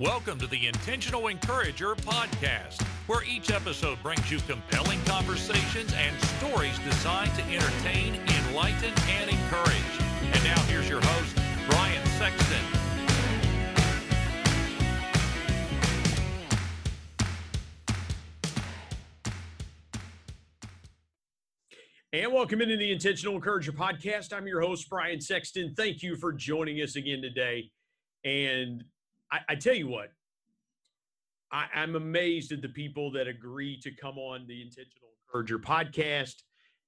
Welcome to the Intentional Encourager podcast, where each episode brings you compelling conversations and stories designed to entertain, enlighten, and encourage. And now here's your host, Brian Sexton. And welcome into the Intentional Encourager podcast. I'm your host, Brian Sexton. Thank you for joining us again today. And I tell you what, I'm amazed at the people that agree to come on the Intentional Encourager podcast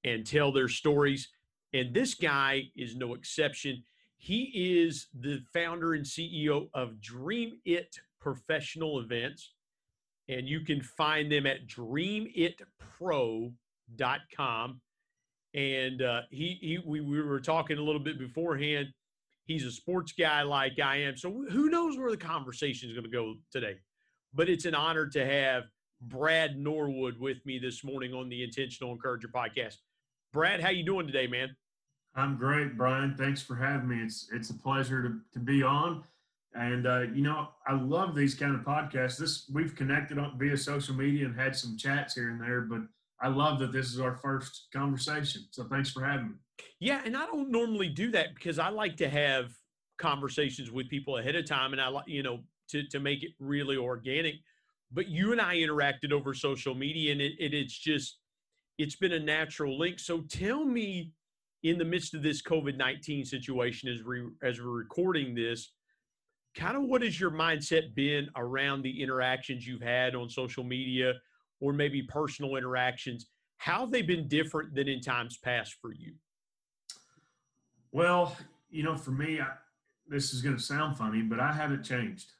and tell their stories. And this guy is no exception. He is the founder and CEO of DreamIt Professional Events. And you can find them at dreamitpro.com. And we were talking a little bit beforehand. He's a sports guy like I am. So who knows where the conversation is going to go today. But it's an honor to have Brad Norwood with me this morning on the Intentional Encourager podcast. Brad, how you doing today, man? I'm great, Brian. Thanks for having me. It's a pleasure to be on. And, I love these kind of podcasts. We've connected via social media and had some chats here and there, but I love that this is our first conversation. So thanks for having me. Yeah, and I don't normally do that because I like to have conversations with people ahead of time, and I like, to make it really organic. But you and I interacted over social media, and it's been a natural link. So tell me, in the midst of this COVID-19 situation, as we're recording this, kind of what has your mindset been around the interactions you've had on social media, or maybe personal interactions? How have they been different than in times past for you? Well, for me, this is going to sound funny, but I haven't changed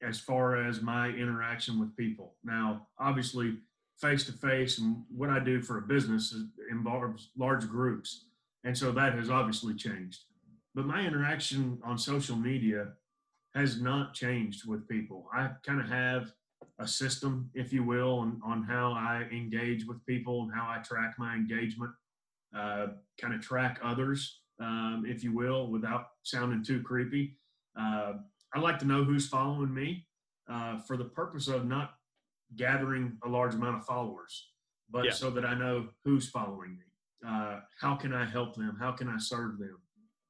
as far as my interaction with people. Now, obviously, face-to-face and what I do for a business involves large groups, and so that has obviously changed. But my interaction on social media has not changed with people. I kind of have a system, if you will, on how I engage with people and how I track my engagement. Kind of track others, if you will, without sounding too creepy. I like to know who's following me for the purpose of not gathering a large amount of followers, but so that I know who's following me. How can I help them? How can I serve them?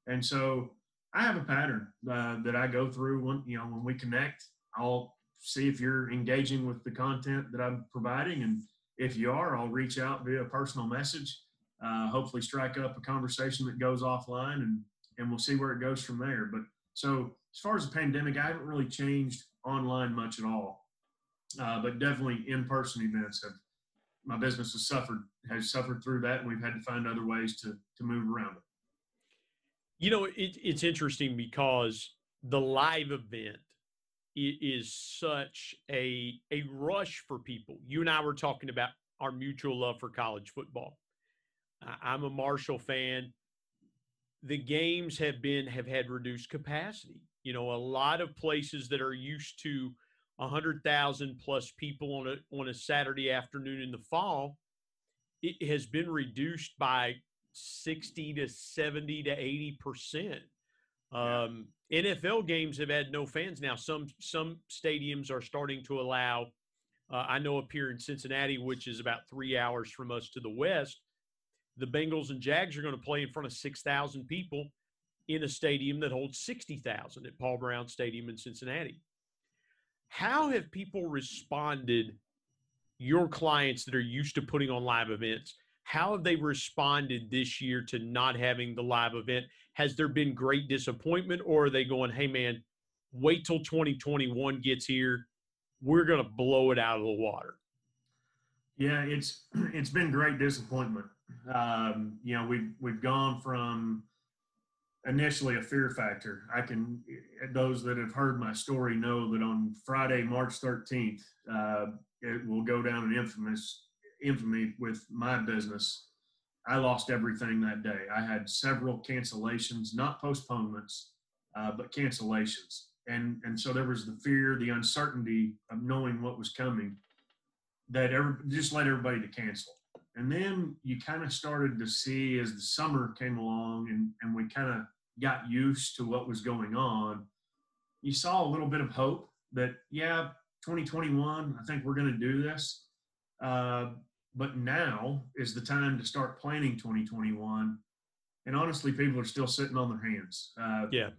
And so I have a pattern that I go through when we connect. I'll see if you're engaging with the content that I'm providing, and if you are, I'll reach out via personal message. Hopefully strike up a conversation that goes offline, and we'll see where it goes from there. But so as far as the pandemic, I haven't really changed online much at all, but definitely in-person events my business has suffered through that, and we've had to find other ways to move around it. It's interesting because the live event is such a rush for people. You and I were talking about our mutual love for college football. I'm a Marshall fan. The games have had reduced capacity. A lot of places that are used to 100,000 plus people on a Saturday afternoon in the fall, it has been reduced by 60 to 70 to 80%. NFL games have had no fans now. Some stadiums are starting to allow. I know up here in Cincinnati, which is about 3 hours from us to the west, the Bengals and Jags are going to play in front of 6,000 people in a stadium that holds 60,000 at Paul Brown Stadium in Cincinnati. How have people responded, your clients that are used to putting on live events, how have they responded this year to not having the live event? Has there been great disappointment, or are they going, hey, man, wait till 2021 gets here. We're going to blow it out of the water? Yeah, it's been great disappointment. We've gone from initially a fear factor. Those that have heard my story know that on Friday, March 13th, it will go down in infamy with my business. I lost everything that day. I had several cancellations, not postponements, but cancellations. And so there was the fear, the uncertainty of knowing what was coming that just led everybody to cancel. And then you kind of started to see as the summer came along and we kind of got used to what was going on, you saw a little bit of hope that, yeah, 2021, I think we're going to do this. But now is the time to start planning 2021. And honestly, people are still sitting on their hands.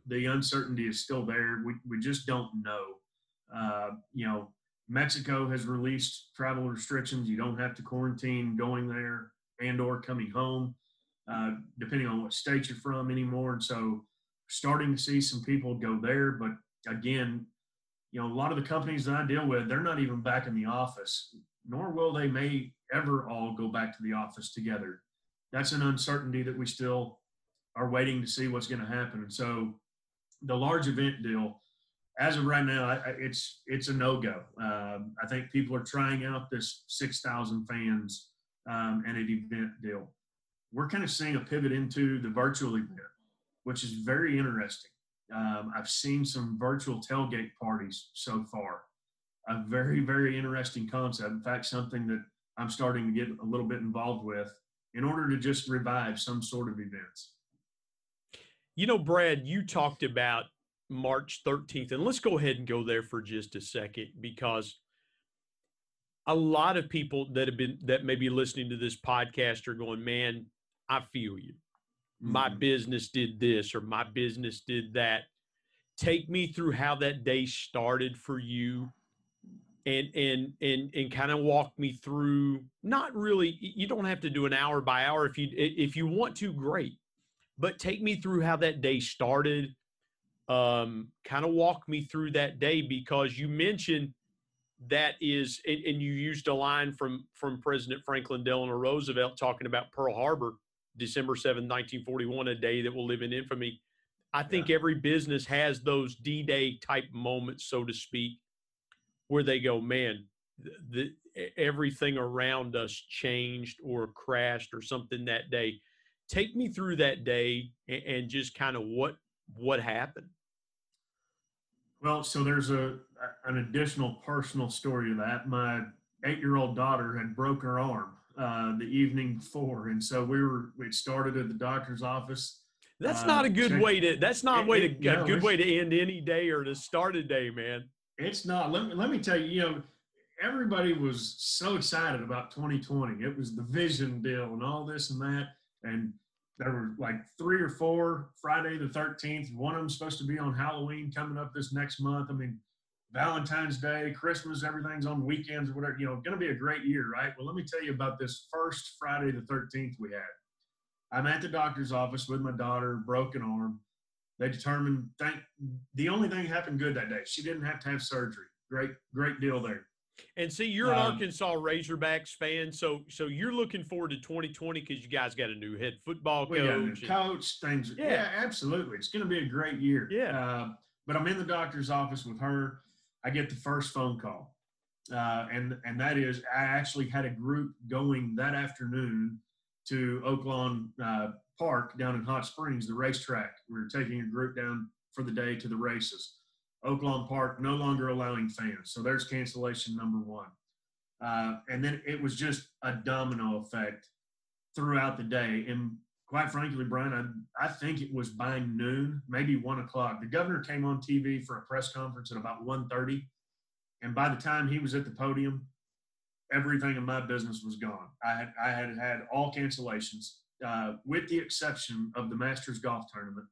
The uncertainty is still there. We just don't know. Mexico has released travel restrictions. You don't have to quarantine going there and or coming home, depending on what state you're from anymore. And so starting to see some people go there. But again, a lot of the companies that I deal with, they're not even back in the office, nor will they may ever all go back to the office together. That's an uncertainty that we still are waiting to see what's going to happen. And so the large event deal, as of right now, it's a no-go. I think people are trying out this 6,000 fans and an event deal. We're kind of seeing a pivot into the virtual event, which is very interesting. I've seen some virtual tailgate parties so far. A very, very interesting concept. In fact, something that I'm starting to get a little bit involved with in order to just revive some sort of events. Brad, you talked about March 13th, and let's go ahead and go there for just a second, because a lot of people that may be listening to this podcast are going, man, I feel you. My business did this or my business did that. Take me through how that day started for you, and kind of walk me through. Not really, you don't have to do an hour by hour. If you want to, great. But take me through how that day started. Kind of walk me through that day, because you mentioned that is, and you used a line from President Franklin Delano Roosevelt talking about Pearl Harbor, December 7, 1941, a day that will live in infamy. I think every business has those D-Day type moments, so to speak, where they go, man, everything around us changed or crashed or something that day. Take me through that day and just kind of what happened. Well, so there's an additional personal story to that. My 8-year-old daughter had broke her arm the evening before, and so we started at the doctor's office. That's not a good way to. That's not a good way to end any day or to start a day, man. It's not. Let me tell you. Everybody was so excited about 2020. It was the vision deal and all this and that. And there were like 3 or 4 Friday the 13th. One of them supposed to be on Halloween coming up this next month. I mean, Valentine's Day, Christmas, everything's on weekends or whatever, going to be a great year, right? Well, let me tell you about this first Friday the 13th we had. I'm at the doctor's office with my daughter, broken arm. They determined the only thing happened good that day, she didn't have to have surgery. Great, great deal there. And see, you're an Arkansas Razorbacks fan, so you're looking forward to 2020 because you guys got a new head football coach. We got a new coach, things. Yeah, absolutely. It's going to be a great year. Yeah. But I'm in the doctor's office with her. I get the first phone call, and that is I actually had a group going that afternoon to Oaklawn Park down in Hot Springs, the racetrack. We were taking a group down for the day to the races. Oaklawn Park no longer allowing fans. So there's cancellation number 1. And then it was just a domino effect throughout the day. And quite frankly, Brian, I think it was by noon, maybe 1 o'clock. The governor came on TV for a press conference at about 1:30. And by the time he was at the podium, everything in my business was gone. I had all cancellations, with the exception of the Masters Golf Tournament.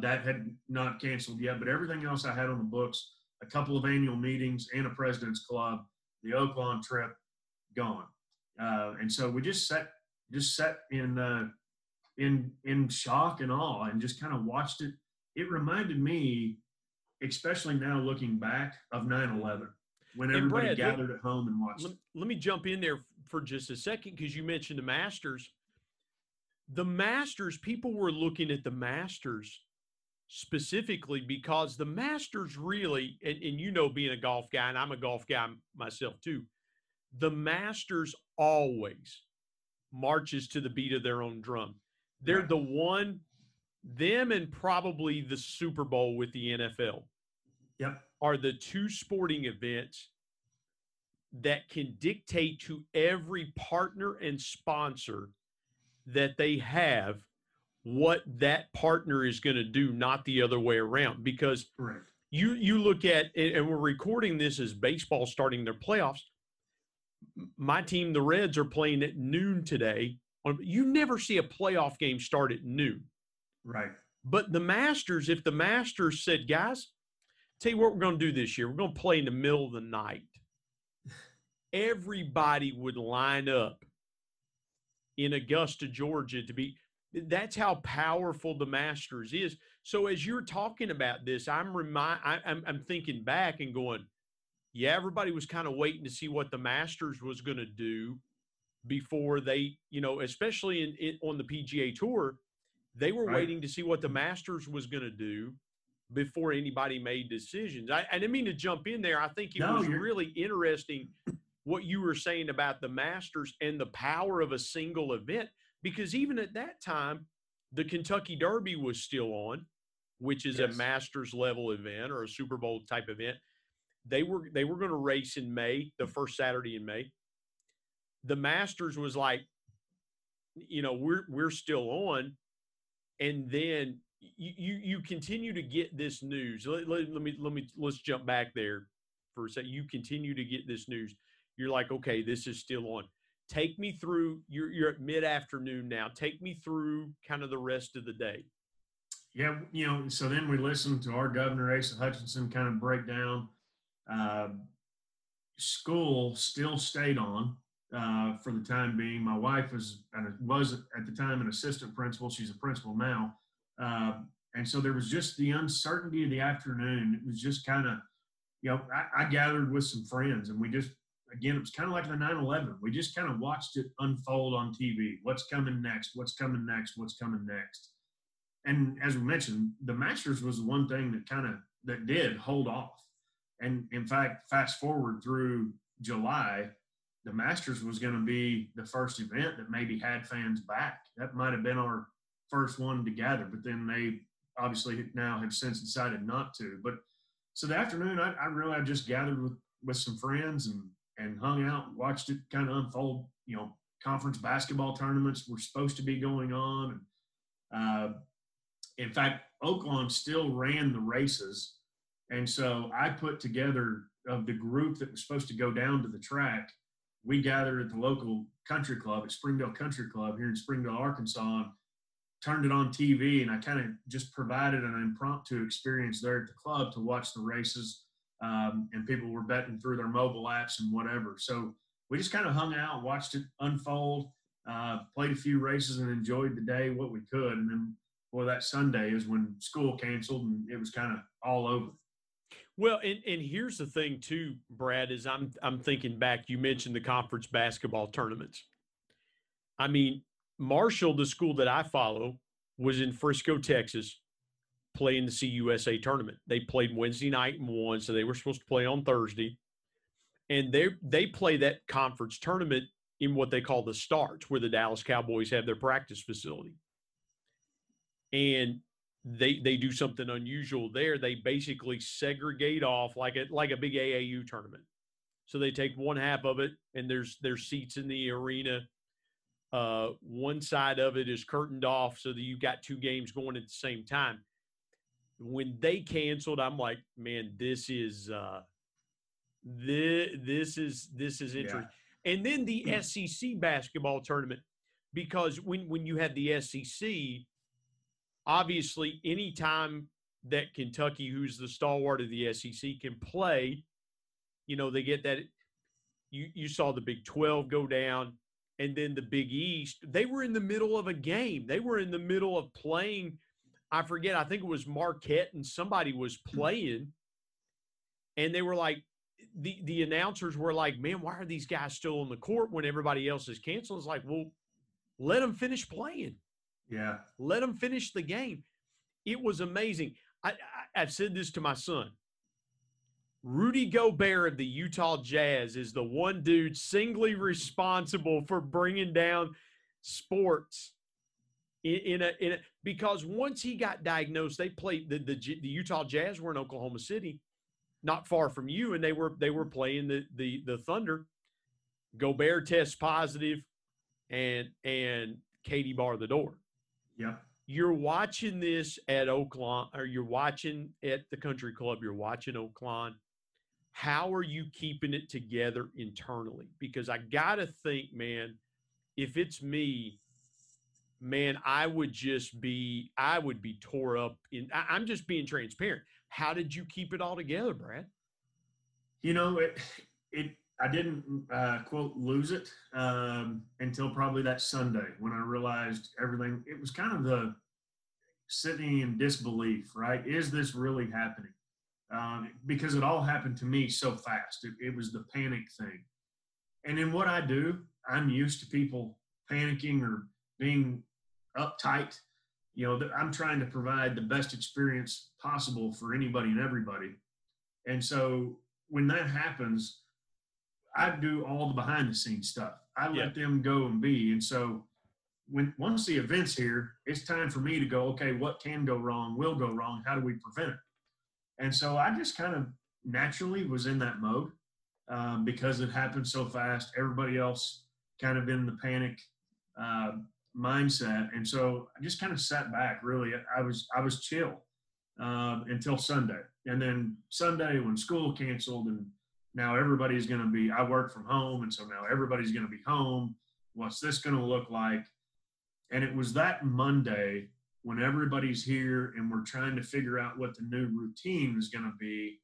That had not canceled yet, but everything else I had on the books, a couple of annual meetings and a president's club, the Oaklawn trip, gone. And so we just sat in shock and awe and just kind of watched it. It reminded me, especially now looking back, of 9/11, when everybody gathered at home and watched it. Let me jump in there for just a second, because you mentioned the Masters. The Masters, people were looking at the Masters specifically because the Masters really, and being a golf guy, and I'm a golf guy myself too, the Masters always marches to the beat of their own drum. They're the one, them and probably the Super Bowl with the NFL are the two sporting events that can dictate to every partner and sponsor that they have what that partner is going to do, not the other way around. Because right. you look at, and we're recording this as baseball starting their playoffs. My team, the Reds, are playing at noon today. You never see a playoff game start at noon. Right. But the Masters, if the Masters said, guys, tell you what we're going to do this year. We're going to play in the middle of the night. Everybody would line up in Augusta, Georgia to be – that's how powerful the Masters is. So as you're talking about this, I'm thinking back and going, yeah, everybody was kind of waiting to see what the Masters was going to do before they – you know, especially on the PGA Tour, they were right. waiting to see what the Masters was going to do before anybody made decisions. I didn't mean to jump in there. I think it was really interesting what you were saying about the Masters and the power of a single event, because even at that time, the Kentucky Derby was still on, which is yes. a Masters level event or a Super Bowl type event. They were going to race in May, the first Saturday in May. The Masters was like, you know, we're still on. And then you continue to get this news. Let's jump back there for a second. You continue to get this news. You're like, okay, this is still on. Take me through. You're at mid-afternoon now. Take me through kind of the rest of the day. Yeah, you know. So then we listened to our governor, Asa Hutchinson, kind of break down. School still stayed on for the time being. My wife was at the time an assistant principal. She's a principal now. And so there was just the uncertainty of the afternoon. It was just kind of, you know, I gathered with some friends and we just, again, it was kind of like the 9/11. We just kind of watched it unfold on TV. What's coming next? What's coming next? What's coming next? And as we mentioned, the Masters was the one thing that kind of, that did hold off. And in fact, fast forward through July, the Masters was going to be the first event that maybe had fans back. That might've been our first one to gather, but then they obviously now have since decided not to. But so the afternoon, I just gathered with some friends and hung out and watched it kind of unfold. You know, conference basketball tournaments were supposed to be going on. In fact, Oaklawn still ran the races. And so I put together, of the group that was supposed to go down to the track, we gathered at the local country club, at Springdale Country Club here in Springdale, Arkansas, and turned it on TV, and I kind of just provided an impromptu experience there at the club to watch the races, and people were betting through their mobile apps and whatever. So we just kind of hung out, watched it unfold, played a few races and enjoyed the day what we could. And then, boy, that Sunday is when school canceled and it was kind of all over. Well, and here's the thing too, Brad, is I'm thinking back, you mentioned the conference basketball tournaments. I mean, Marshall, the school that I follow, was in Frisco, Texas, playing the CUSA tournament. They played Wednesday night and won, so they were supposed to play on Thursday. And they play that conference tournament in what they call the Starts, where the Dallas Cowboys have their practice facility. And they do something unusual there. They basically segregate off like a big AAU tournament. So they take one half of it, and there's seats in the arena. One side of it is curtained off so that you've got two games going at the same time. When they canceled, I'm like, man, this is interesting. Yeah. And then the SEC basketball tournament, because when you had the SEC, obviously any time that Kentucky, who's the stalwart of the SEC, can play, you know, they get that. You saw the Big 12 go down. And then the Big East, they were in the middle of a game. They were in the middle of playing. I forget, I think it was Marquette and somebody was playing. And they were like, the announcers were like, man, why are these guys still on the court when everybody else is canceled? It's like, well, let them finish playing. Yeah. Let them finish the game. It was amazing. I've said this to my son. Rudy Gobert of the Utah Jazz is the one dude singly responsible for bringing down sports in a because once he got diagnosed, they played the Utah Jazz were in Oklahoma City, not far from you, and they were playing the Thunder. Gobert tests positive, and Katie barred the door. Yeah, You're watching this at Oaklawn, or you're watching at the country club, you're watching Oaklawn. How are you keeping it together internally? Because I got to think, man, if it's me, man, I would be tore up. I'm just being transparent. How did you keep it all together, Brad? You know, I didn't, quote, lose it until probably that Sunday when I realized everything. It was kind of the sitting in disbelief, right? Is this really happening? Because it all happened to me so fast. It was the panic thing. And in what I do, I'm used to people panicking or being uptight. You know, I'm trying to provide the best experience possible for anybody and everybody. And so when that happens, I do all the behind-the-scenes stuff. I let them go and be. And so once the event's here, it's time for me to go, okay, what can go wrong, will go wrong, how do we prevent it? And so I just kind of naturally was in that mode because it happened so fast. Everybody else kind of in the panic mindset. And so I just kind of sat back, really. I was chill until Sunday. And then Sunday when school canceled and now everybody's going to be – I work from home, and so now everybody's going to be home. What's this going to look like? And it was that Monday when everybody's here and we're trying to figure out what the new routine is going to be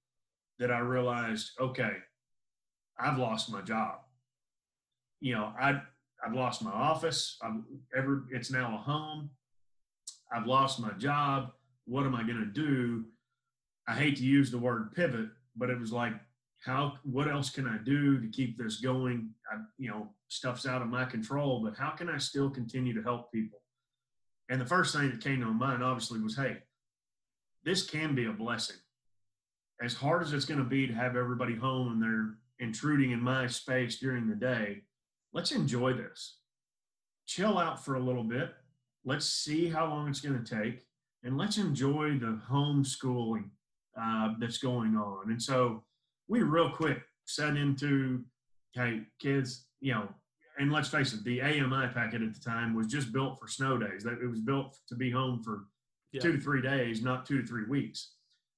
that I realized, okay, I've lost my job. You know, I've lost my office. It's now a home. I've lost my job. What am I going to do? I hate to use the word pivot, but it was like, what else can I do to keep this going? Stuff's out of my control, but how can I still continue to help people? And the first thing that came to my mind, obviously, was, hey, this can be a blessing. As hard as it's going to be to have everybody home and they're intruding in my space during the day, let's enjoy this. Chill out for a little bit. Let's see how long it's going to take, and let's enjoy the homeschooling that's going on. And so we real quick set into, hey, kids, you know, and let's face it, the AMI packet at the time was just built for snow days. It was built to be home for 2 to 3 days, not 2 to 3 weeks.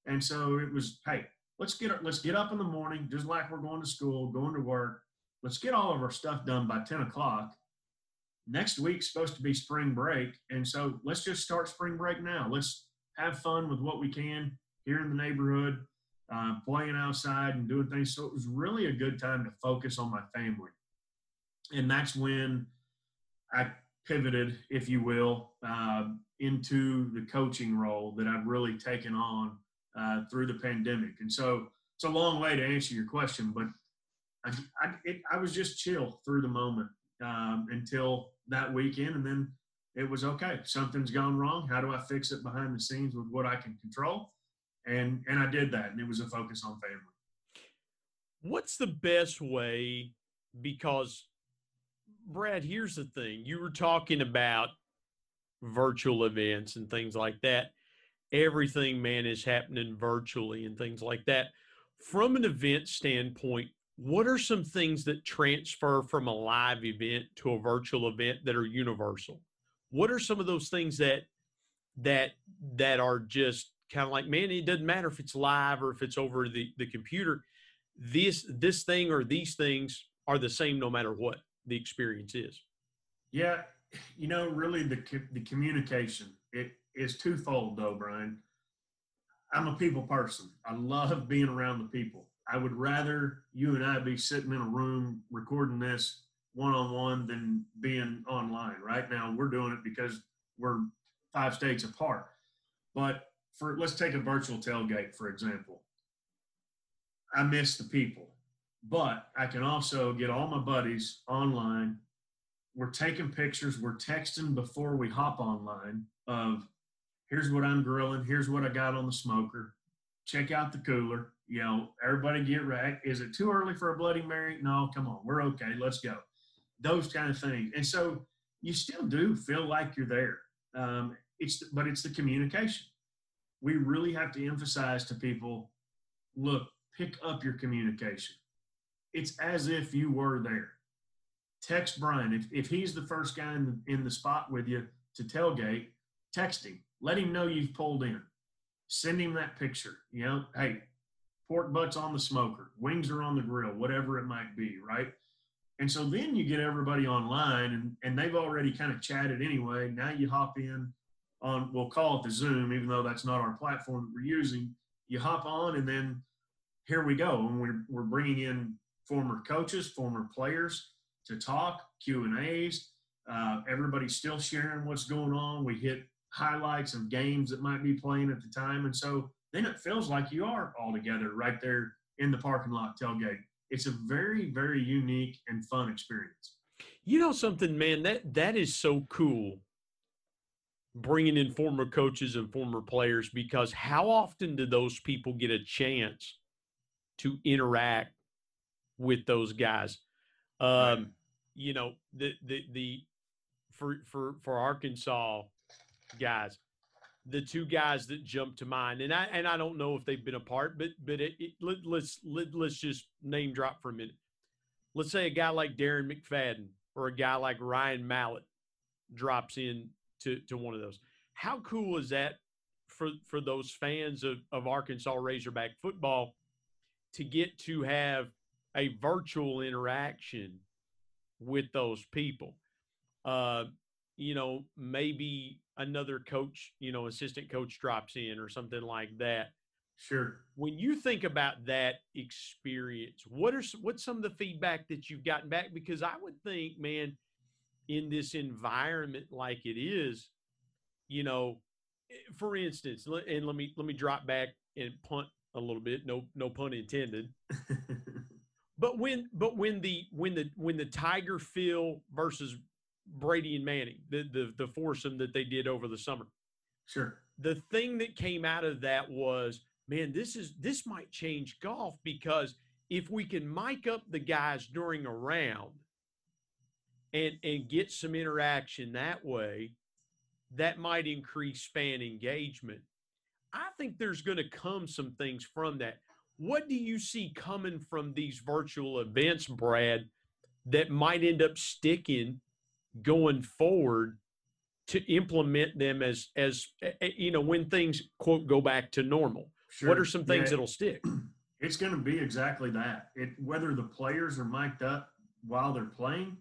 And so it was, hey, let's get up in the morning, just like we're going to school, going to work. Let's get all of our stuff done by 10 o'clock. Next week's supposed to be spring break. And so let's just start spring break now. Let's have fun with what we can here in the neighborhood. Playing outside and doing things. So it was really a good time to focus on my family. And that's when I pivoted, if you will, into the coaching role that I've really taken on through the pandemic. And so it's a long way to answer your question, but I was just chill through the moment until that weekend. And then it was, okay, something's gone wrong. How do I fix it behind the scenes with what I can control? And I did that, and it was a focus on family. What's the best way? Because, Brad, here's the thing. You were talking about virtual events and things like that. Everything, man, is happening virtually and things like that. From an event standpoint, what are some things that transfer from a live event to a virtual event that are universal? What are some of those things that are just kind of like, man, it doesn't matter if it's live or if it's over the computer, this thing or these things are the same no matter what the experience is? Yeah, you know, really the communication, it is twofold though, Brian. I'm a people person. I love being around the people. I would rather you and I be sitting in a room recording this one-on-one than being online. Right now we're doing it because we're 5 states apart. But let's take a virtual tailgate, for example. I miss the people, but I can also get all my buddies online. We're taking pictures. We're texting before we hop online of here's what I'm grilling. Here's what I got on the smoker. Check out the cooler. You know, everybody get right. Is it too early for a Bloody Mary? No, come on. We're okay. Let's go. Those kind of things. And so you still do feel like you're there. But it's the communication. We really have to emphasize to people, look, pick up your communication. It's as if you were there. Text Brian. If he's the first guy in the spot with you to tailgate, Text him. Let him know you've pulled in. Send him that picture. You know, hey, pork butt's on the smoker. Wings are on the grill, whatever it might be, right? And so then you get everybody online, and they've already kind of chatted anyway. Now you hop in on, we'll call it the Zoom, even though that's not our platform that we're using. You hop on, and then here we go. And we're bringing in former coaches, former players to talk, Q&As. Everybody's still sharing what's going on. We hit highlights of games that might be playing at the time. And so then it feels like you are all together right there in the parking lot tailgate. It's a very, very unique and fun experience. You know something, man, that is so cool, bringing in former coaches and former players, because how often do those people get a chance to interact with those guys? Right. You know, for Arkansas guys, the two guys that jump to mind, and I don't know if they've been apart, but let's just name drop for a minute. Let's say a guy like Darren McFadden or a guy like Ryan Mallett drops in to one of those. How cool is that for those fans of Arkansas Razorback football to get to have a virtual interaction with those people? You know, maybe another coach, you know, assistant coach drops in or something like that. Sure. When you think about that experience, what's some of the feedback that you've gotten back? Because I would think, man, in this environment like it is, you know, for instance, and let me drop back and punt a little bit, no pun intended. But when the Tiger Phil versus Brady and Manning, the foursome that they did over the summer. Sure. The thing that came out of that was, man, this might change golf, because if we can mic up the guys during a round and get some interaction that way, that might increase fan engagement. I think there's going to come some things from that. What do you see coming from these virtual events, Brad, that might end up sticking going forward to implement them as you know, when things, quote, go back to normal? Sure. What are some things that'll stick? It's going to be exactly that. Whether the players are mic'd up while they're playing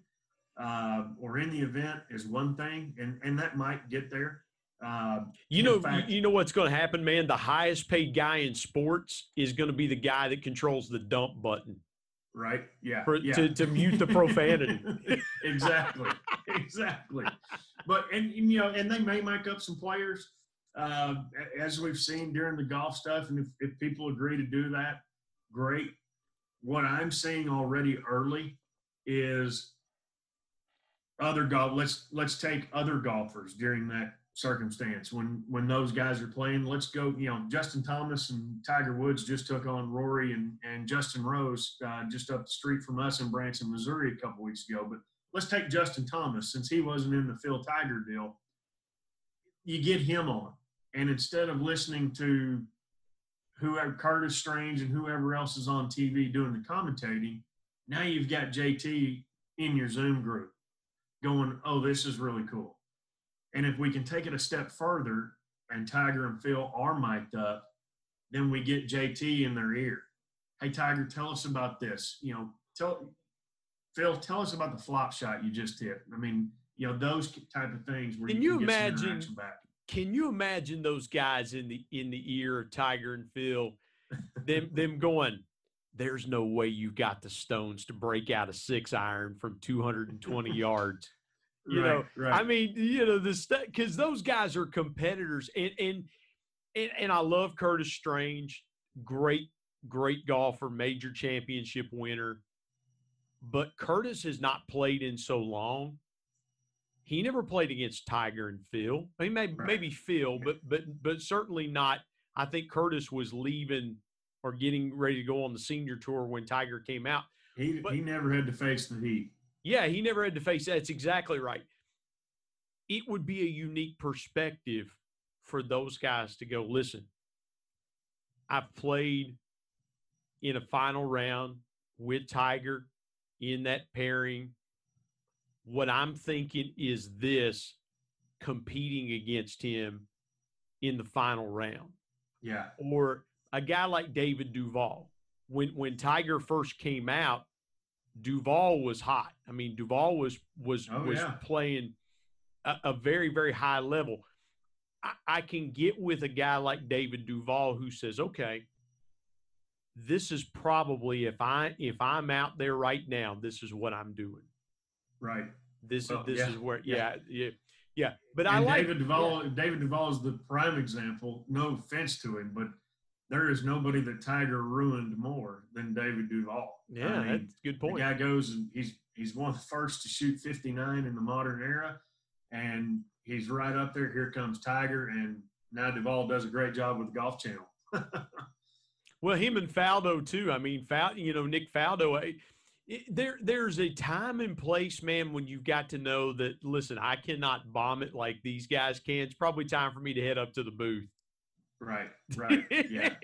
or in the event is one thing, and that might get there. You know what's going to happen, man? The highest paid guy in sports is going to be the guy that controls the dump button. Right. Yeah. To mute the profanity. Exactly. Exactly. But, and you know, and they may mic up some players as we've seen during the golf stuff. And if people agree to do that, great. What I'm seeing already early is let's take other golfers during that circumstance. When those guys are playing, let's go, you know, Justin Thomas and Tiger Woods just took on Rory and Justin Rose just up the street from us in Branson, Missouri a couple weeks ago. But let's take Justin Thomas, since he wasn't in the Phil Tiger deal. You get him on. And instead of listening to whoever, Curtis Strange and whoever else is on TV doing the commentating, now you've got JT in your Zoom group going, oh, this is really cool. And if we can take it a step further and Tiger and Phil are mic'd up, then we get JT in their ear. Hey, Tiger, tell us about this. You know, Phil, tell us about the flop shot you just hit. I mean, you know, those type of things where you can get some interaction back. Can you imagine those guys in the ear of Tiger and Phil, them going, there's no way you got the stones to break out a 6-iron from 220 yards. You know, right. I mean, you know, this stuff, because those guys are competitors, and I love Curtis Strange, great golfer, major championship winner. But Curtis has not played in so long. He never played against Tiger and Phil. I mean, maybe Phil, but certainly not. I think Curtis was leaving or getting ready to go on the senior tour when Tiger came out. He never had to face the heat. Yeah, he never had to face that. That's exactly right. It would be a unique perspective for those guys to go, listen, I've played in a final round with Tiger in that pairing. What I'm thinking is this. competing against him in the final round. Yeah. Or a guy like David Duval. When Tiger first came out, Duval was hot. I mean, Duval was playing a very, very high level. I can get with a guy like David Duval who says, okay, this is probably if I'm out there right now, this is what I'm doing. Right. This is where. But and I like David Duval. Yeah. David Duval is the prime example. No offense to him, but there is nobody that Tiger ruined more than David Duval. Yeah, I mean, that's a good point. The guy goes and he's one of the first to shoot 59 in the modern era, and he's right up there. Here comes Tiger, and now Duval does a great job with the Golf Channel. Well, him and Faldo too. I mean, Nick Faldo. There's a time and place, man, when you've got to know that, listen, I cannot bomb it like these guys can. It's probably time for me to head up to the booth. Right. Yeah.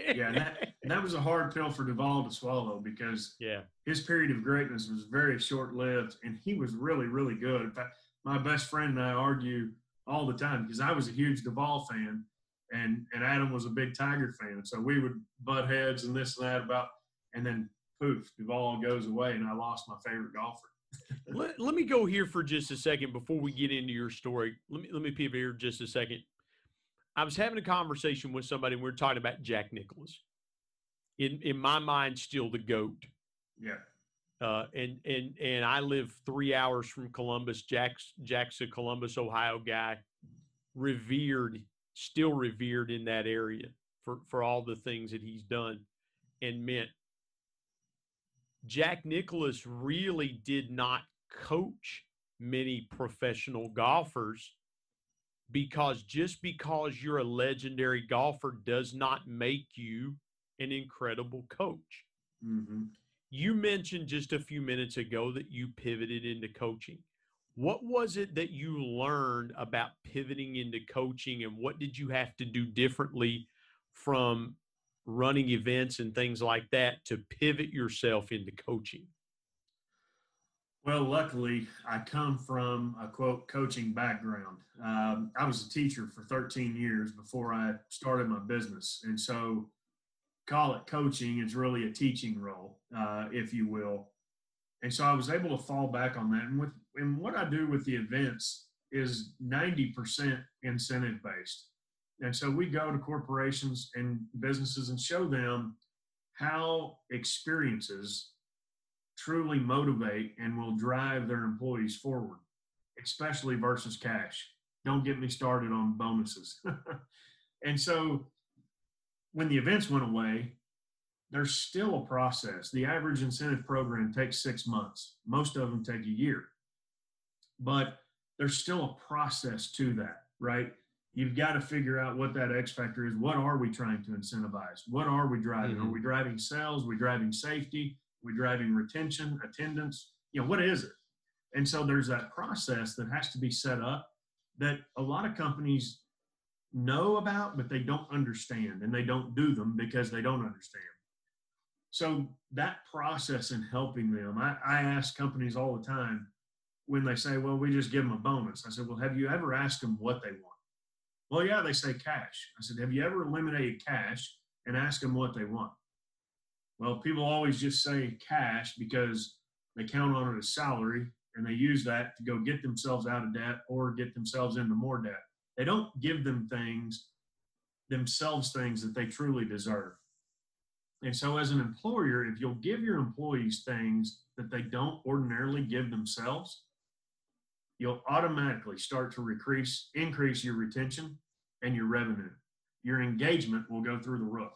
And that was a hard pill for Duval to swallow because his period of greatness was very short-lived, and he was really, really good. In fact, my best friend and I argue all the time because I was a huge Duval fan, and Adam was a big Tiger fan. So we would butt heads and this and that and then poof, Duval goes away, and I lost my favorite golfer. let me go here for just a second before we get into your story. Let me pivot here just a second. I was having a conversation with somebody, and we were talking about Jack Nicklaus. In my mind, still the GOAT. Yeah. And I live 3 hours from Columbus. Jack's a Columbus, Ohio guy, still revered in that area for all the things that he's done and meant. Jack Nicklaus really did not coach many professional golfers because just because you're a legendary golfer does not make you an incredible coach. Mm-hmm. You mentioned just a few minutes ago that you pivoted into coaching. What was it that you learned about pivoting into coaching, and what did you have to do differently from running events and things like that to pivot yourself into coaching? Well, luckily, I come from a, quote, coaching background. I was a teacher for 13 years before I started my business. And so call it coaching. It's really a teaching role, if you will. And so I was able to fall back on that. And what I do with the events is 90% incentive-based. And so we go to corporations and businesses and show them how experiences truly motivate and will drive their employees forward, especially versus cash. Don't get me started on bonuses. And so when the events went away, there's still a process. The average incentive program takes 6 months. Most of them take a year. But there's still a process to that, right? You've got to figure out what that X factor is. What are we trying to incentivize? What are we driving? Mm-hmm. Are we driving sales? Are we driving safety? Are we driving retention, attendance? You know, what is it? And so there's that process that has to be set up that a lot of companies know about, but they don't understand, and they don't do them because they don't understand. So that process in helping them, I ask companies all the time when they say, well, we just give them a bonus. I said, well, have you ever asked them what they want? Well, yeah, they say cash. I said, have you ever eliminated cash and asked them what they want? Well, people always just say cash because they count on it as salary, and they use that to go get themselves out of debt or get themselves into more debt. They don't give themselves things that they truly deserve. And so as an employer, if you'll give your employees things that they don't ordinarily give themselves, you'll automatically start to increase your retention and your revenue. Your engagement will go through the roof.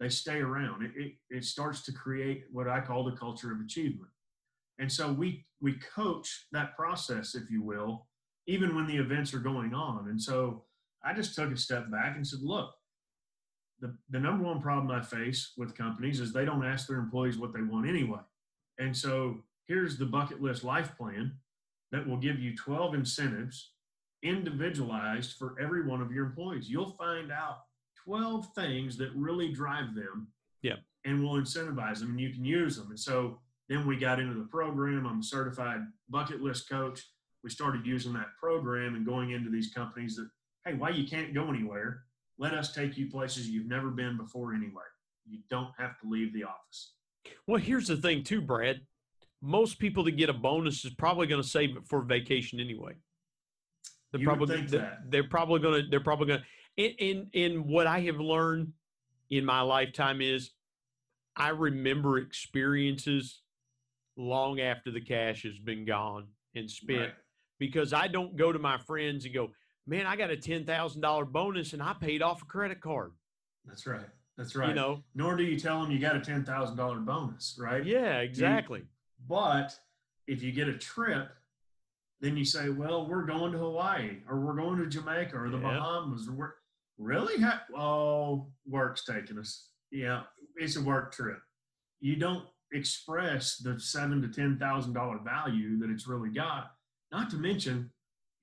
They stay around. It starts to create what I call the culture of achievement. And so we coach that process, if you will, even when the events are going on. And so I just took a step back and said, look, the number one problem I face with companies is they don't ask their employees what they want anyway. And so here's the bucket list life plan that will give you 12 incentives individualized for every one of your employees. You'll find out 12 things that really drive them, and will incentivize them, and you can use them. And so then we got into the program. I'm a certified bucket list coach. we started using that program and going into these companies that, hey, why you can't go anywhere, let us take you places you've never been before anywhere. You don't have to leave the office. Well, here's the thing too, Brad. Most people that get a bonus is probably going to save it for vacation anyway. They're probably going to. And what I have learned in my lifetime is I remember experiences long after the cash has been gone and spent, right, because I don't go to my friends and go, man, I got a $10,000 bonus and I paid off a credit card. That's right. That's right. You know, nor do you tell them you got a $10,000 bonus, right? Yeah, exactly. But if you get a trip, then you say, well, we're going to Hawaii or we're going to Jamaica or the Bahamas. Or really? Oh, work's taking us. Yeah, it's a work trip. You don't express the $7,000 to $10,000 value that it's really got. Not to mention,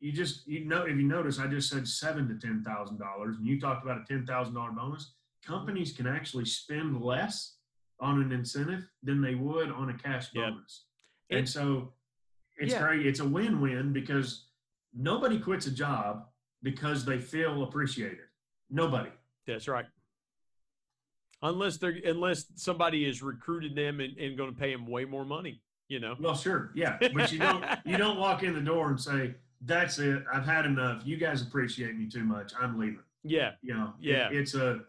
if you notice, I just said $7,000 to $10,000, and you talked about a $10,000 bonus. Companies can actually spend less on an incentive than they would on a cash bonus. Yep. And so it's great. It's a win-win because nobody quits a job because they feel appreciated. Nobody. That's right. Unless somebody has recruited them and going to pay them way more money, you know? Well, sure. Yeah. But you don't walk in the door and say, that's it. I've had enough. You guys appreciate me too much. I'm leaving. Yeah. You know,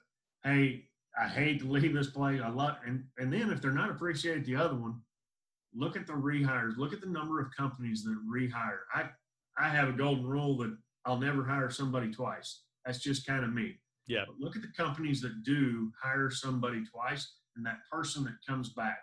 hey, I hate to leave this place. And then if they're not appreciated, the other one, look at the rehires. Look at the number of companies that rehire. I have a golden rule that I'll never hire somebody twice. That's just kind of me. Yeah. But look at the companies that do hire somebody twice and that person that comes back.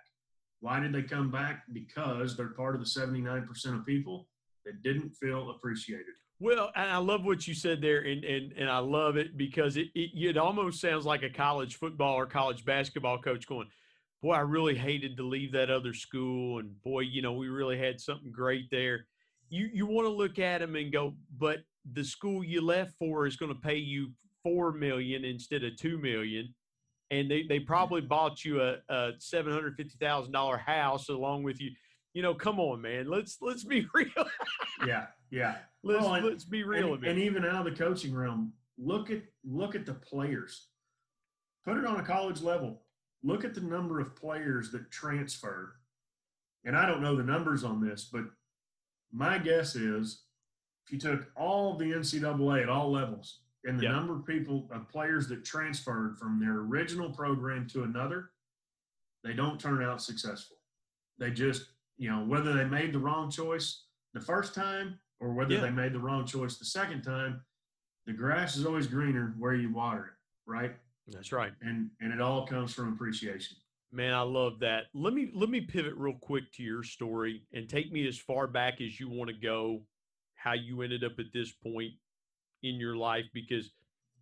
Why did they come back? Because they're part of the 79% of people that didn't feel appreciated. Well, and I love what you said there, and I love it because it almost sounds like a college football or college basketball coach going, boy, I really hated to leave that other school, and boy, you know, we really had something great there. You want to look at them and go, but the school you left for is going to pay you $4 million instead of $2 million, and they probably bought you a $750,000 house along with you. You know, come on, man. Let's be real. Yeah. Let's be real. And even out of the coaching realm, look at the players. Put it on a college level. Look at the number of players that transfer. And I don't know the numbers on this, but my guess is if you took all the NCAA at all levels and the number of players that transferred from their original program to another, they don't turn out successful. They just, you know, whether they made the wrong choice the first time or whether they made the wrong choice the second time, the grass is always greener where you water it, right? That's right. And it all comes from appreciation. Man, I love that. Let me pivot real quick to your story and take me as far back as you want to go, how you ended up at this point in your life, because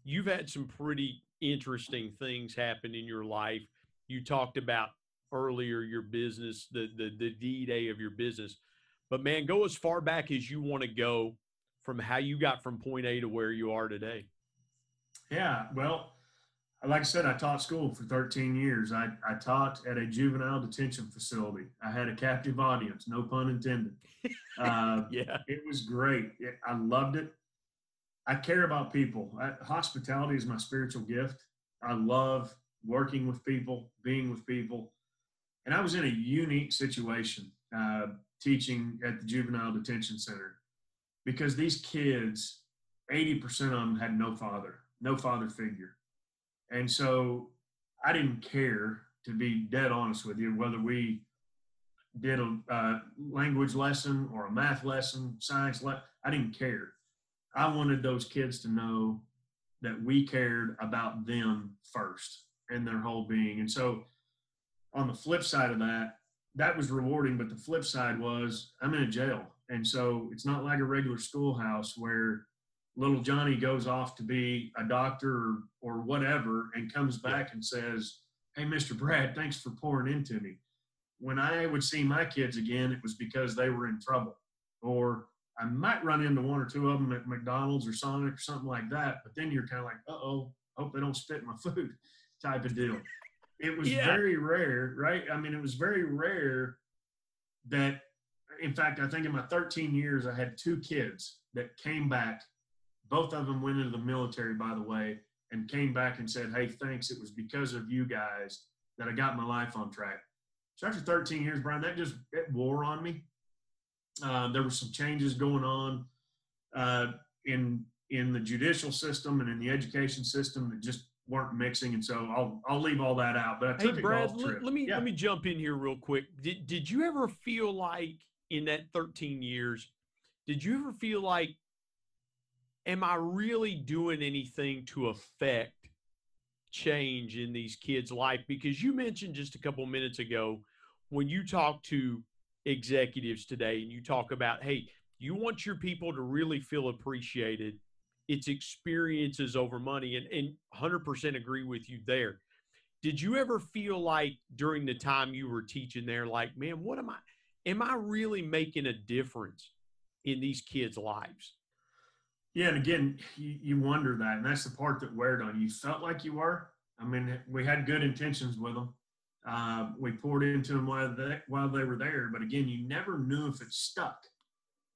you've had some pretty interesting things happen in your life. You talked about earlier your business, the D-Day of your business. But, man, go as far back as you want to go from how you got from point A to where you are today. Yeah, well, like I said, I taught school for 13 years. I taught at a juvenile detention facility. I had a captive audience, no pun intended. It was great. I loved it. I care about people. Hospitality is my spiritual gift. I love working with people, being with people. And I was in a unique situation teaching at the juvenile detention center because these kids, 80% of them had no father figure. And so I didn't care, to be dead honest with you, whether we did a language lesson or a math lesson, science lesson. I didn't care. I wanted those kids to know that we cared about them first and their whole being. And so on the flip side of that, that was rewarding, but the flip side was I'm in a jail. And so it's not like a regular schoolhouse where little Johnny goes off to be a doctor or whatever and comes back and says, hey, Mr. Brad, thanks for pouring into me. When I would see my kids again, it was because they were in trouble. Or I might run into one or two of them at McDonald's or Sonic or something like that, but then you're kind of like, uh-oh, hope they don't spit in my food type of deal. It was very rare, right? I mean, it was very rare that in fact, I think in my 13 years, I had two kids that came back. Both of them went into the military, by the way, and came back and said, hey, thanks. It was because of you guys that I got my life on track. So after 13 years, Brian, it wore on me. There were some changes going on in the judicial system and in the education system that just weren't mixing, and so I'll leave all that out. But I took a golf trip. Let me jump in here real quick. Did you ever feel like in that 13 years, did you ever feel like, am I really doing anything to affect change in these kids' life? Because you mentioned just a couple minutes ago when you talk to executives today and you talk about, hey, you want your people to really feel appreciated. It's experiences over money, and 100% agree with you there. Did you ever feel like during the time you were teaching there, like, man, what am I really making a difference in these kids' lives? Yeah, and again, you wonder that, and that's the part that wears on you. You felt like you were. I mean, we had good intentions with them. We poured into them while they were there, but again, you never knew if it stuck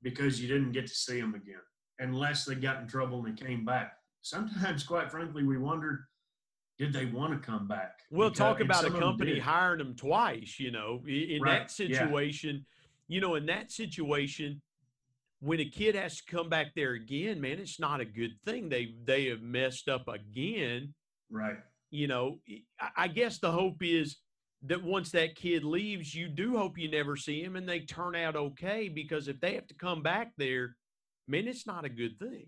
because you didn't get to see them again unless they got in trouble and they came back. Sometimes, quite frankly, we wondered, did they want to come back? We'll talk about a company hiring them twice, you know, in that situation. Yeah. You know, in that situation, when a kid has to come back there again, man, it's not a good thing. They have messed up again. Right. You know, I guess the hope is that once that kid leaves, you do hope you never see him and they turn out okay, because if they have to come back there, man, it's not a good thing.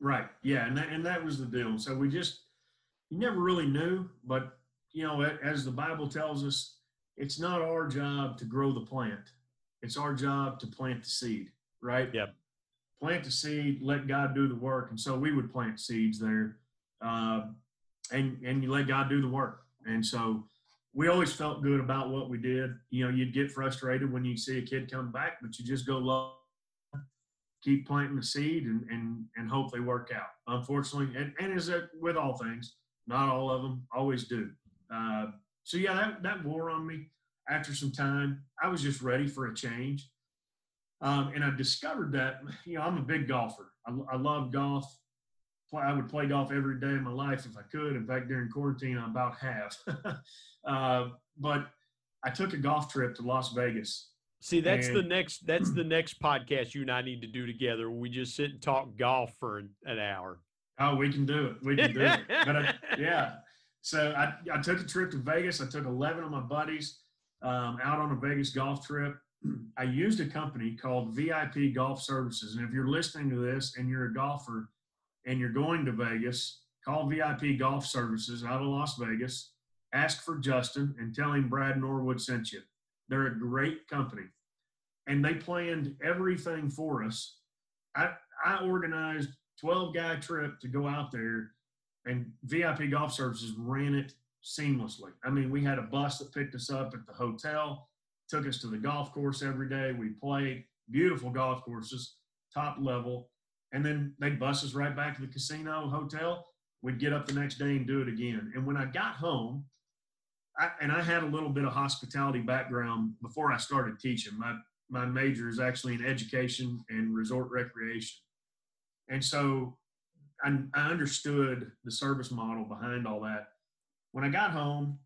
Right. Yeah. And that was the deal. So you never really knew, but you know, as the Bible tells us, it's not our job to grow the plant. It's our job to plant the seed, right? Yep. Plant the seed, let God do the work. And so we would plant seeds there, and you let God do the work. And so we always felt good about what we did. You know, you'd get frustrated when you see a kid come back, but you just go love. Keep planting the seed and hope they work out. Unfortunately, and as with all things, not all of them always do. So yeah, that wore on me after some time. I was just ready for a change. And I discovered that, you know, I'm a big golfer. I love golf. I would play golf every day of my life if I could. In fact, during quarantine, I about have. But I took a golf trip to Las Vegas. See, that's the next podcast you and I need to do together. We just sit and talk golf for an hour. Oh, we can do it. We can do it. But yeah. So I took a trip to Vegas. I took 11 of my buddies out on a Vegas golf trip. I used a company called VIP Golf Services. And if you're listening to this and you're a golfer and you're going to Vegas, call VIP Golf Services out of Las Vegas. Ask for Justin and tell him Brad Norwood sent you. They're a great company, and they planned everything for us. I organized 12-guy trip to go out there, and VIP Golf Services ran it seamlessly. I mean, we had a bus that picked us up at the hotel, took us to the golf course every day. We played beautiful golf courses, top level, and then they'd bus us right back to the casino hotel. We'd get up the next day and do it again. And when I got home, I had a little bit of hospitality background before I started teaching. My major is actually in education and resort recreation. And so I understood the service model behind all that. When I got home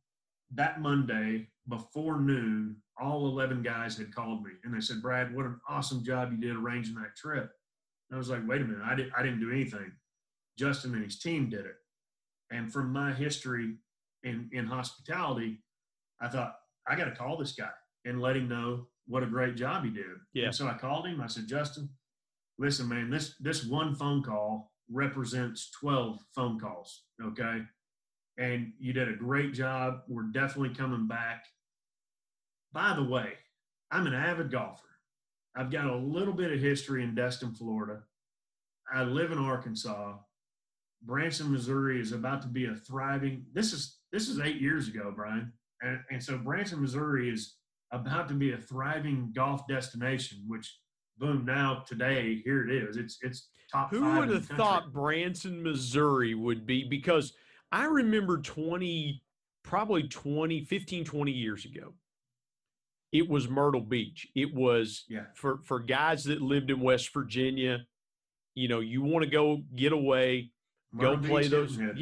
that Monday before noon, all 11 guys had called me and they said, Brad, what an awesome job you did arranging that trip. And I was like, wait a minute, I didn't do anything. Justin and his team did it. And from my history in hospitality, I thought, I got to call this guy and let him know what a great job he did. Yeah. And so I called him. I said, Justin, listen, man, this one phone call represents 12 phone calls, okay? And you did a great job. We're definitely coming back. By the way, I'm an avid golfer. I've got a little bit of history in Destin, Florida. I live in Arkansas. Branson, Missouri is about to be a thriving – this is 8 years ago, Brian. And so Branson, Missouri is about to be a thriving golf destination, which, boom, now today, here it is. It's top five in the country. Who would have thought Branson, Missouri would be? Because I remember 15, 20 years ago, it was Myrtle Beach. It was for guys that lived in West Virginia, you know, you want to go get away, Myrtle go play Beach, those. Go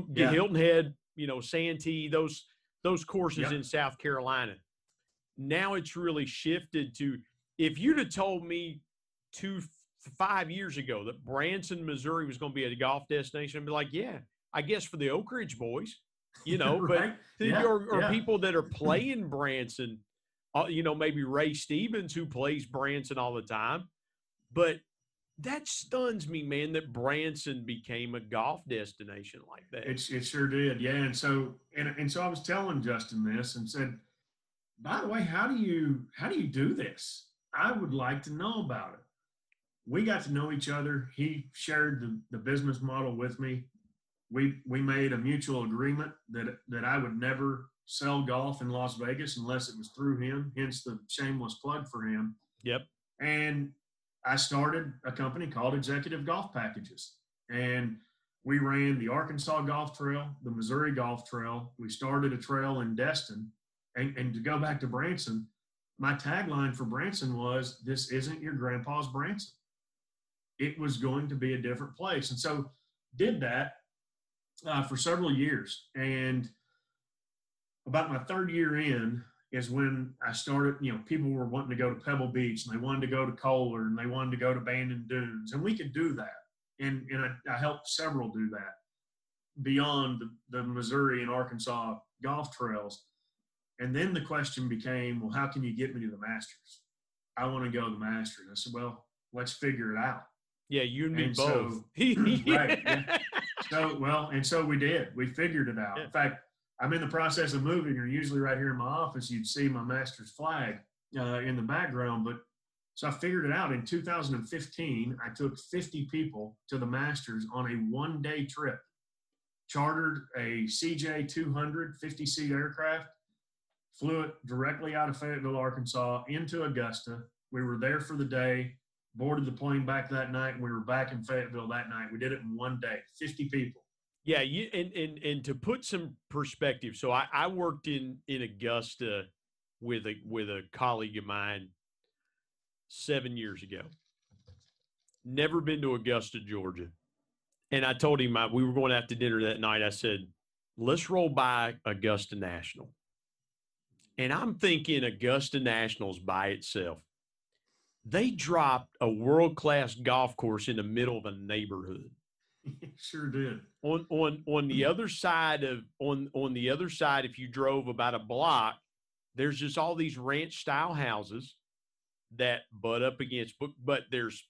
get Hilton Head, you know, Santee, those courses in South Carolina. Now it's really shifted to, if you'd have told me 5 years ago that Branson, Missouri was going to be a golf destination, I'd be like, I guess for the Oak Ridge boys, you know, or people that are playing Branson, you know, maybe Ray Stevens, who plays Branson all the time. But that stuns me, man, that Branson became a golf destination like that. It sure did. Yeah. And so I was telling Justin this and said, by the way, how do you do this? I would like to know about it. We got to know each other. He shared the business model with me. We made a mutual agreement that I would never sell golf in Las Vegas unless it was through him, hence the shameless plug for him. Yep. And I started a company called Executive Golf Packages. And we ran the Arkansas Golf Trail, the Missouri Golf Trail. We started a trail in Destin. And to go back to Branson, my tagline for Branson was, this isn't your grandpa's Branson. It was going to be a different place. And so did that for several years. And about my third year in is when I started, you know, people were wanting to go to Pebble Beach, and they wanted to go to Kohler, and they wanted to go to Bandon Dunes. And we could do that. And I helped several do that beyond the Missouri and Arkansas golf trails. And then the question became, well, how can you get me to the Masters? I want to go to the Masters. I said, well, let's figure it out. Yeah, you and me and both. So, right. Yeah. So we did. We figured it out. Yeah. In fact, I'm in the process of moving, or usually right here in my office, you'd see my Masters flag in the background. But so I figured it out. In 2015, I took 50 people to the Masters on a one-day trip, chartered a CJ 200 50-seat aircraft, flew it directly out of Fayetteville, Arkansas, into Augusta. We were there for the day, boarded the plane back that night, and we were back in Fayetteville that night. We did it in one day, 50 people. Yeah, and to put some perspective, so I worked in Augusta with a colleague of mine 7 years ago. Never been to Augusta, Georgia. And I told him, we were going out to dinner that night. I said, let's roll by Augusta National. And I'm thinking Augusta National's by itself. They dropped a world-class golf course in the middle of a neighborhood. It sure did. On the other side on the other side, if you drove about a block, there's just all these ranch-style houses that butt up against. But there's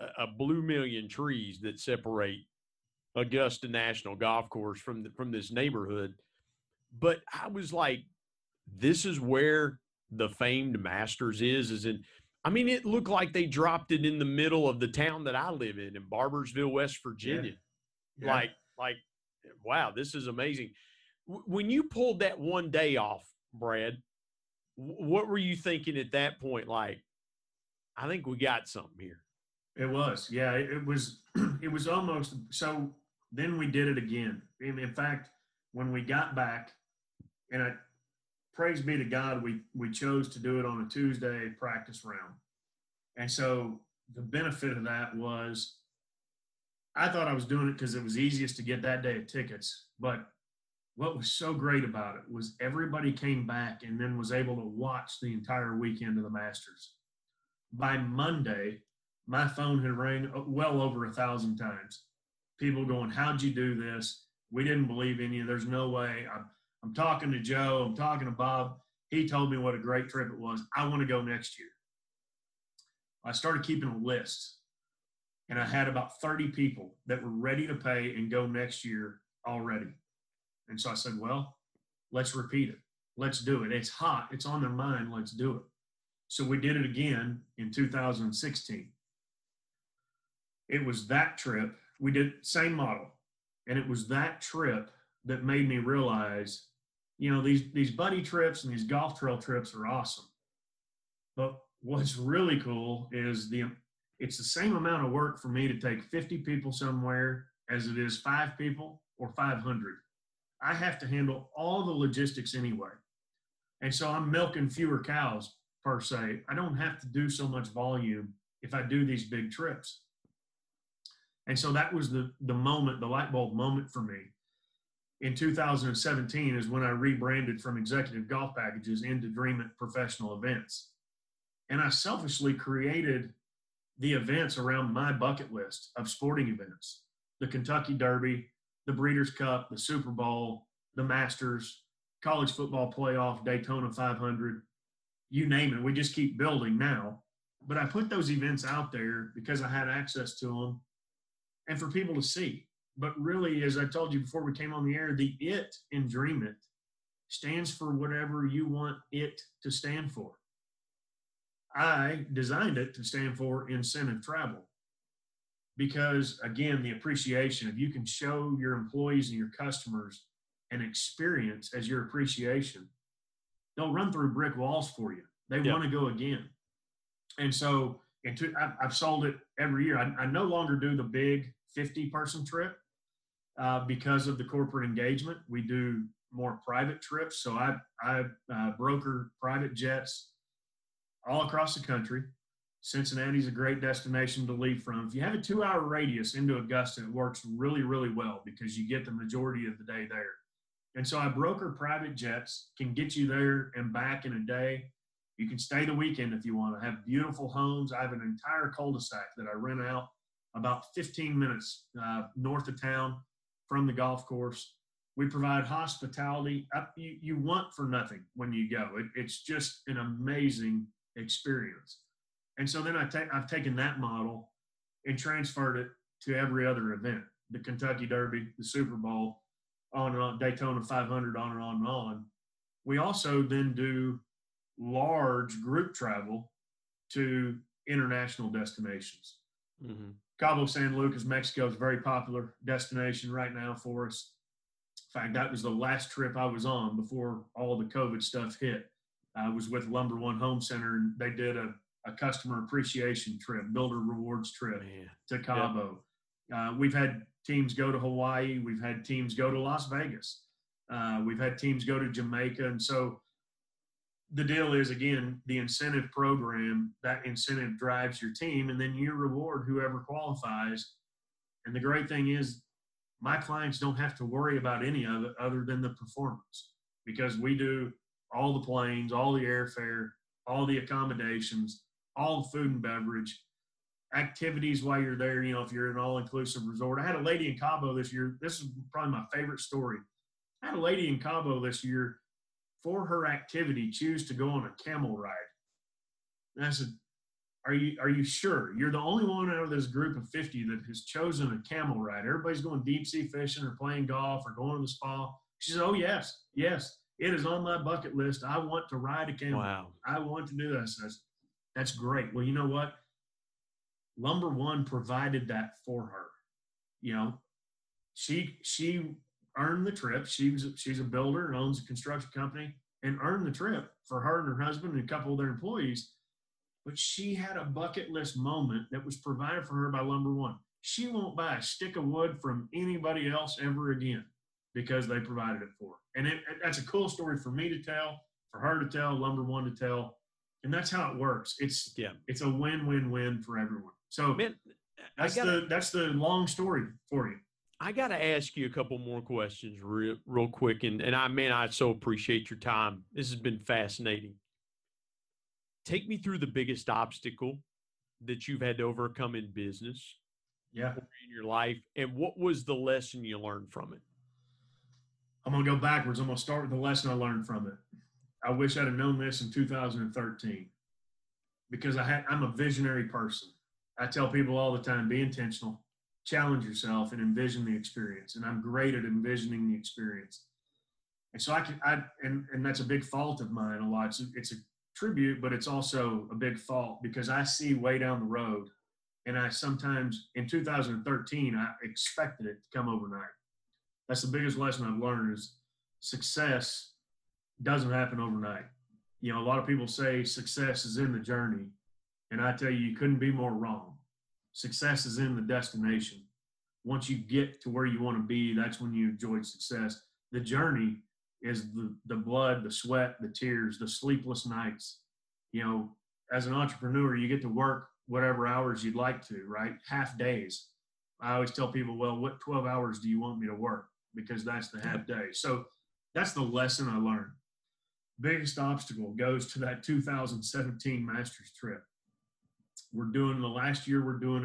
a blue million trees that separate Augusta National Golf Course from this neighborhood. But I was like, this is where the famed Masters is in. I mean, it looked like they dropped it in the middle of the town that I live in Barbersville, West Virginia. Yeah. Yeah. Like, wow, this is amazing. When you pulled that one day off, Brad, what were you thinking at that point? Like, I think we got something here. It was, yeah, it was almost. So then we did it again. In fact, when we got back, and I, praise be to God, we chose to do it on a Tuesday practice round. And so the benefit of that was, I thought I was doing it because it was easiest to get that day of tickets. But what was so great about it was everybody came back and then was able to watch the entire weekend of the Masters. By Monday, my phone had rang well over 1,000 times. People going, how'd you do this? We didn't believe in you. There's no way. I'm talking to Joe. I'm talking to Bob. He told me what a great trip it was. I want to go next year. I started keeping a list, and I had about 30 people that were ready to pay and go next year already. And so I said, well, let's repeat it. Let's do it. It's hot. It's on their mind. Let's do it. So we did it again in 2016. It was that trip. We did same model, and it was that trip that made me realize, you know, these buddy trips and these golf trail trips are awesome. But what's really cool is it's the same amount of work for me to take 50 people somewhere as it is 5 people or 500. I have to handle all the logistics anyway. And so I'm milking fewer cows per se. I don't have to do so much volume if I do these big trips. And so that was the moment, the light bulb moment for me. In 2017 is when I rebranded from Executive Golf Packages into DreamIt Professional Events. And I selfishly created the events around my bucket list of sporting events: the Kentucky Derby, the Breeders' Cup, the Super Bowl, the Masters, college football playoff, Daytona 500, you name it. We just keep building now. But I put those events out there because I had access to them and for people to see. But really, as I told you before we came on the air, the it in Dream It stands for whatever you want it to stand for. I designed it to stand for incentive travel because, again, the appreciation. If you can show your employees and your customers an experience as your appreciation, they'll run through brick walls for you. They want to go again. And so I've sold it every year. I no longer do the big 50-person trip because of the corporate engagement. We do more private trips. So I broker private jets all across the country. Cincinnati's a great destination to leave from. If you have a 2-hour radius into Augusta, it works really, really well because you get the majority of the day there. And so I broker private jets, can get you there and back in a day. You can stay the weekend if you want. I have beautiful homes. I have an entire cul-de-sac that I rent out about 15 minutes north of town from the golf course. We provide hospitality. You want for nothing when you go. It's just an amazing experience. And so then I've taken that model and transferred it to every other event: the Kentucky Derby, the Super Bowl, on and on, Daytona 500, on and on and on. We also then do large group travel to international destinations. Mm-hmm. Cabo San Lucas, Mexico, is a very popular destination right now for us. In fact, that was the last trip I was on before all the COVID stuff hit. I was with Lumber One Home Center, and they did a customer appreciation trip, builder rewards trip to Cabo. Yeah. We've had teams go to Hawaii. We've had teams go to Las Vegas. We've had teams go to Jamaica. And so the deal is, again, the incentive program, that incentive drives your team, and then you reward whoever qualifies. And the great thing is my clients don't have to worry about any of it other than the performance, because we do all the planes, all the airfare, all the accommodations, all the food and beverage, activities while you're there. You know, if you're an all-inclusive resort. I had a lady in Cabo this year. This is probably my favorite story. I had a lady in Cabo this year, for her activity, choose to go on a camel ride. And I said, are you sure? You're the only one out of this group of 50 that has chosen a camel ride. Everybody's going deep sea fishing or playing golf or going to the spa. She said, oh, yes, yes. It is on my bucket list. I want to ride a camel. Wow. I want to do this. I said, that's great. Well, you know what? Lumber One provided that for her. You know, she earned the trip. She's a builder and owns a construction company, and earned the trip for her and her husband and a couple of their employees. But she had a bucket list moment that was provided for her by Lumber One. She won't buy a stick of wood from anybody else ever again, because they provided it for her. And that's a cool story for me to tell, for her to tell, Lumber One to tell. And that's how it works. It's a win-win-win for everyone. So that's the long story for you. I got to ask you a couple more questions real quick. And I so appreciate your time. This has been fascinating. Take me through the biggest obstacle that you've had to overcome in business, in your life, and what was the lesson you learned from it? I'm going to go backwards. I'm going to start with the lesson I learned from it. I wish I'd have known this in 2013, because I'm a visionary person. I tell people all the time, be intentional, challenge yourself, and envision the experience. And I'm great at envisioning the experience. And so and that's a big fault of mine a lot. It's a tribute, but it's also a big fault, because I see way down the road. And I sometimes, in 2013, I expected it to come overnight. That's the biggest lesson I've learned, is success doesn't happen overnight. You know, a lot of people say success is in the journey. And I tell you couldn't be more wrong. Success is in the destination. Once you get to where you want to be, that's when you enjoy success. The journey is the blood, the sweat, the tears, the sleepless nights. You know, as an entrepreneur, you get to work whatever hours you'd like to, right? Half days. I always tell people, well, what 12 hours do you want me to work? Because that's the half day. So that's the lesson I learned. Biggest obstacle goes to that 2017 Masters trip. We're doing it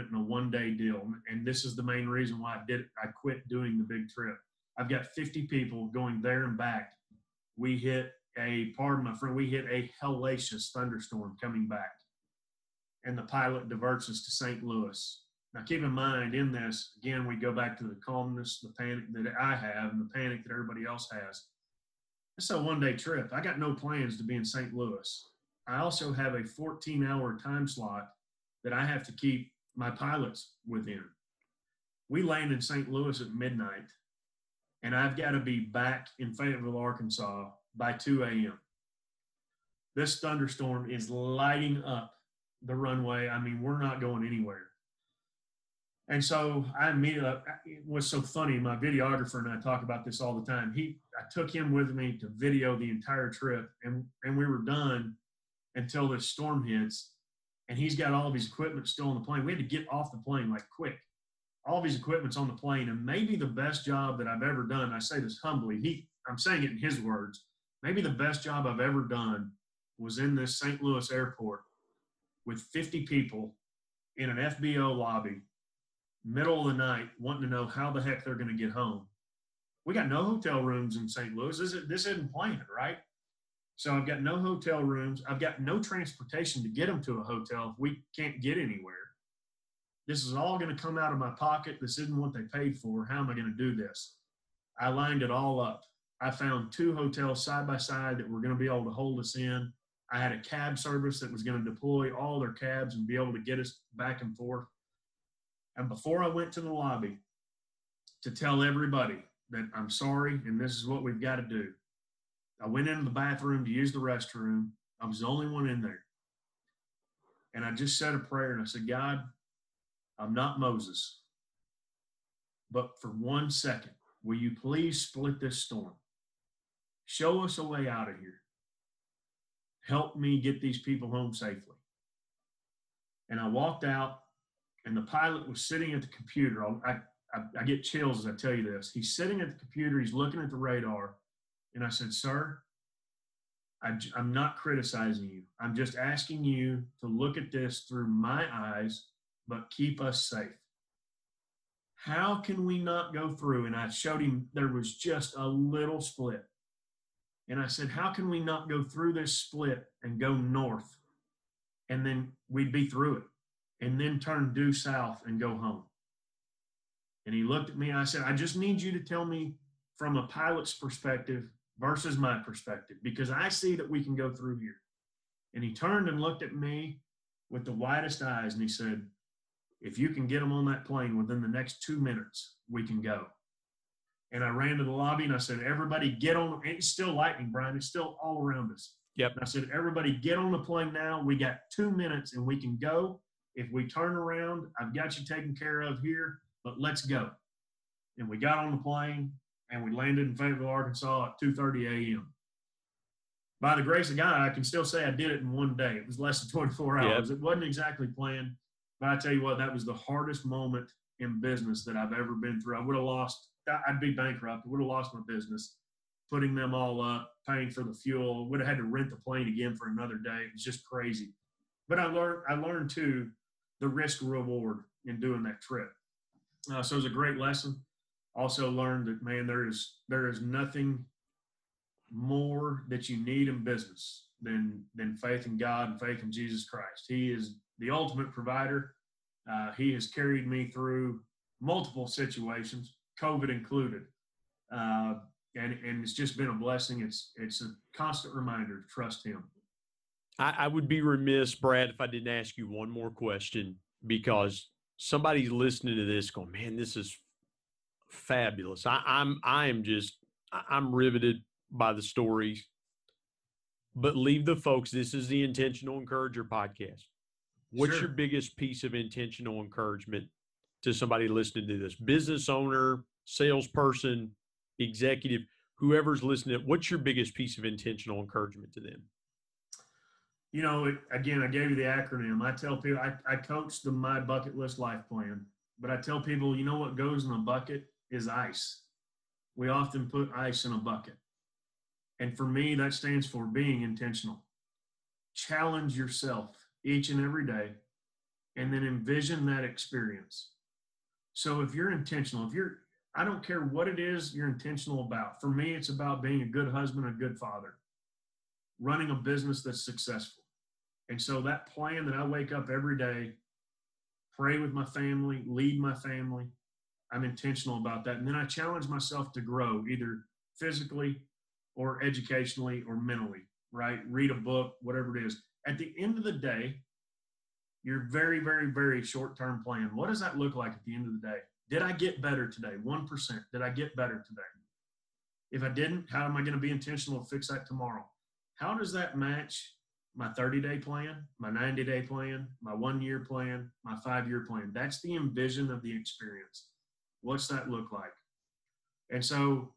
in a one-day deal. And this is the main reason why I quit doing the big trip. I've got 50 people going there and back. We hit a hellacious thunderstorm coming back. And the pilot diverts us to St. Louis. Now, keep in mind, in this, again, we go back to the calmness, the panic that I have, and the panic that everybody else has. It's a one-day trip. I got no plans to be in St. Louis. I also have a 14-hour time slot that I have to keep my pilots within. We land in St. Louis at midnight, and I've got to be back in Fayetteville, Arkansas by 2 a.m. This thunderstorm is lighting up the runway. I mean, we're not going anywhere. And so I immediately, it was so funny, my videographer and I talk about this all the time. I took him with me to video the entire trip, and we were done until this storm hits, and he's got all of his equipment still on the plane. We had to get off the plane, like, quick. All of his equipment's on the plane, and maybe the best job that I've ever done, I say this humbly, I'm saying it in his words, maybe the best job I've ever done was in this St. Louis airport with 50 people in an FBO lobby, middle of the night, wanting to know how the heck they're going to get home. We got no hotel rooms in St. Louis. This isn't planned, right? So I've got no hotel rooms. I've got no transportation to get them to a hotel if we can't get anywhere. This is all going to come out of my pocket. This isn't what they paid for. How am I going to do this? I lined it all up. I found two hotels side by side that were going to be able to hold us in. I had a cab service that was going to deploy all their cabs and be able to get us back and forth. And before I went to the lobby to tell everybody that I'm sorry and this is what we've got to do, I went into the bathroom to use the restroom. I was the only one in there. And I just said a prayer and I said, God, I'm not Moses, but for 1 second, will you please split this storm? Show us a way out of here. Help me get these people home safely. And I walked out, and the pilot was sitting at the computer. I get chills as I tell you this. He's sitting at the computer. He's looking at the radar. And I said, sir, I'm not criticizing you. I'm just asking you to look at this through my eyes, but keep us safe. How can we not go through? And I showed him there was just a little split. And I said, how can we not go through this split and go north? And then we'd be through it. And then turn due south and go home. And he looked at me and I said, I just need you to tell me from a pilot's perspective versus my perspective, because I see that we can go through here. And he turned and looked at me with the widest eyes and he said, if you can get them on that plane within the next 2 minutes, we can go. And I ran to the lobby and I said, everybody get on. It's still lightning, Brian. It's still all around us. Yep. And I said, everybody get on the plane now. We got 2 minutes and we can go. If we turn around, I've got you taken care of here, but let's go. And we got on the plane, and we landed in Fayetteville, Arkansas at 2:30 a.m. By the grace of God, I can still say I did it in 1 day. It was less than 24 hours. Yep. It wasn't exactly planned, but I tell you what, that was the hardest moment in business that I've ever been through. I'd be bankrupt. I would have lost my business, putting them all up, paying for the fuel. Would have had to rent the plane again for another day. It was just crazy. But I learned too, the risk reward in doing that trip. So it was a great lesson. Also learned that, man, there is nothing more that you need in business than faith in God and faith in Jesus Christ. He is the ultimate provider. He has carried me through multiple situations, COVID included. And it's just been a blessing. It's a constant reminder to trust him. I would be remiss, Brad, if I didn't ask you one more question, because somebody's listening to this going, man, this is fabulous. I'm riveted by the stories. But leave the folks, this is the Intentional Encourager podcast. What's your biggest piece of intentional encouragement to somebody listening to this? Business owner, salesperson, executive, whoever's listening, what's your biggest piece of intentional encouragement to them? You know, again, I gave you the acronym. I tell people, I coach the My Bucket List Life Plan, but I tell people, you know what goes in a bucket is ice. We often put ice in a bucket. And for me, that stands for being intentional. Challenge yourself each and every day, and then envision that experience. So if you're intentional, I don't care what it is you're intentional about. For me, it's about being a good husband, a good father, running a business that's successful. And so that plan that I wake up every day, pray with my family, lead my family, I'm intentional about that. And then I challenge myself to grow either physically or educationally or mentally, right? Read a book, whatever it is. At the end of the day, your very, very, very short-term plan, what does that look like at the end of the day? Did I get better today? 1%. Did I get better today? If I didn't, how am I going to be intentional to fix that tomorrow? How does that match my 30-day plan, my 90-day plan, my 1-year plan, my 5-year plan? That's the envision of the experience. What's that look like? And so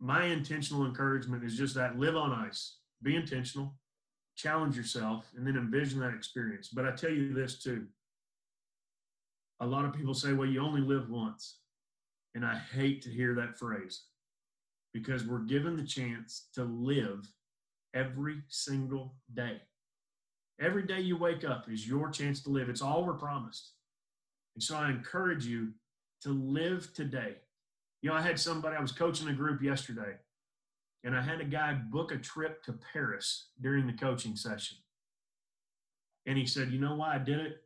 my intentional encouragement is just that: live on ice, be intentional, challenge yourself, and then envision that experience. But I tell you this too. A lot of people say, well, you only live once. And I hate to hear that phrase, because we're given the chance to live every single day. Every day you wake up is your chance to live. It's all we're promised. And so I encourage you to live today. You know, I had somebody, I was coaching a group yesterday, and I had a guy book a trip to Paris during the coaching session. And he said, you know why I did it?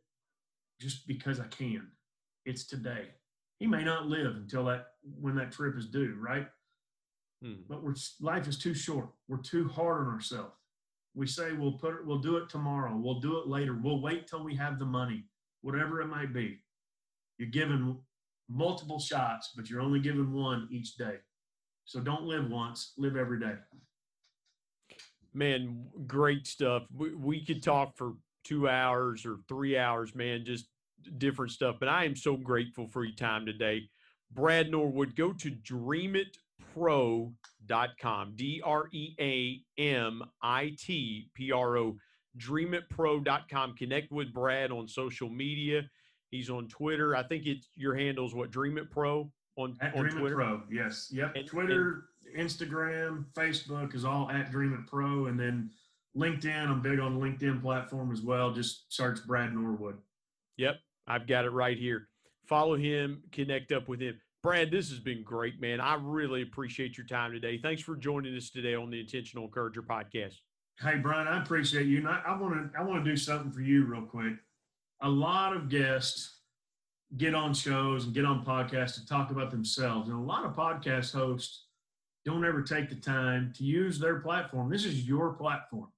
Just because I can. It's today. He may not live until when that trip is due, right? But life is too short. We're too hard on ourselves. We say we'll do it tomorrow. We'll do it later. We'll wait till we have the money, whatever it might be. You're given multiple shots, but you're only given one each day. So don't live once, live every day. Man, great stuff. We could talk for 2 hours or 3 hours, man, just different stuff. But I am so grateful for your time today. Brad Norwood, go to dreamitpro.com, DreamitPro, dreamitpro.com. Connect with Brad on social media. He's on Twitter. I think it's your handle's what, DreamItPro on Twitter? Pro, yes. Yep. And Twitter, and Instagram, Facebook is all at DreamItPro. And then LinkedIn, I'm big on the LinkedIn platform as well. Just search Brad Norwood. Yep. I've got it right here. Follow him, connect up with him. Brad, this has been great, man. I really appreciate your time today. Thanks for joining us today on the Intentional Encourager podcast. Hey, Brian, I appreciate you. And I want to do something for you real quick. A lot of guests get on shows and get on podcasts to talk about themselves. And a lot of podcast hosts don't ever take the time to use their platform. This is your platform.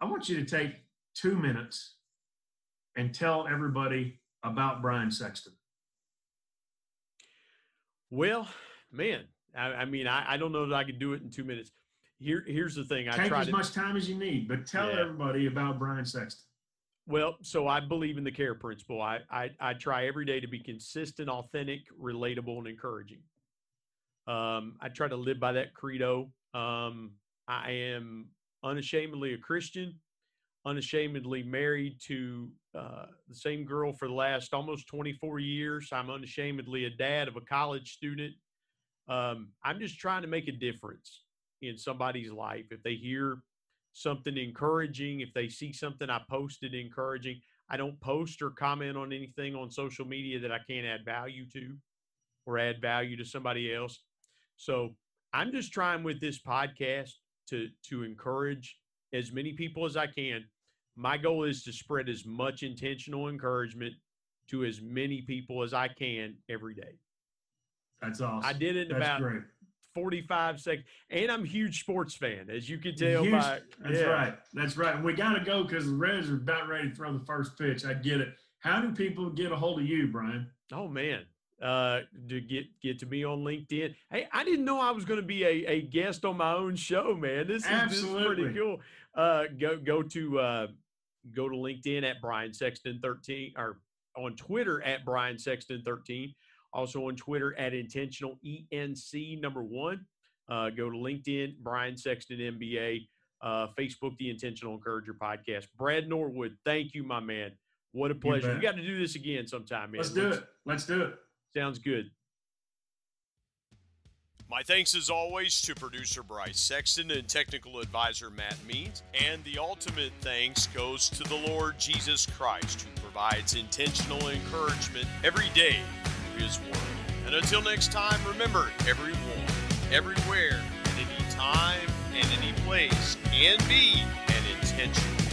I want you to take 2 minutes and tell everybody about Brian Sexton. Well, man, I mean, I don't know that I could do it in 2 minutes. Here's the thing. Take as much time as you need, but tell everybody about Brian Sexton. Well, so I believe in the CARE principle. I try every day to be consistent, authentic, relatable, and encouraging. I try to live by that credo. I am unashamedly a Christian, unashamedly married to the same girl for the last almost 24 years. I'm unashamedly a dad of a college student. I'm just trying to make a difference in somebody's life. If they hear something encouraging, if they see something I posted encouraging, I don't post or comment on anything on social media that I can't add value to or add value to somebody else. So I'm just trying with this podcast to encourage as many people as I can. My goal is to spread as much intentional encouragement to as many people as I can every day. That's awesome. I did it in about 45 seconds. And I'm a huge sports fan, as you can tell. That's right. And we got to go because the Reds are about ready to throw the first pitch. I get it. How do people get a hold of you, Brian? Oh, man. To get to me on LinkedIn. Hey, I didn't know I was going to be a guest on my own show, man. This is pretty cool. Go to LinkedIn at Brian Sexton13 or on Twitter at Brian Sexton13. Also on Twitter at Intentional ENC1. Go to LinkedIn, Brian Sexton MBA, Facebook, The Intentional Encourager Podcast. Brad Norwood, thank you, my man. What a pleasure. We got to do this again sometime, man. Let's do it. Sounds good. My thanks, as always, to producer Bryce Sexton and technical advisor Matt Means. And the ultimate thanks goes to the Lord Jesus Christ, who provides intentional encouragement every day through His Word. And until next time, remember, everyone, everywhere, at any time, and any place, can be an intentional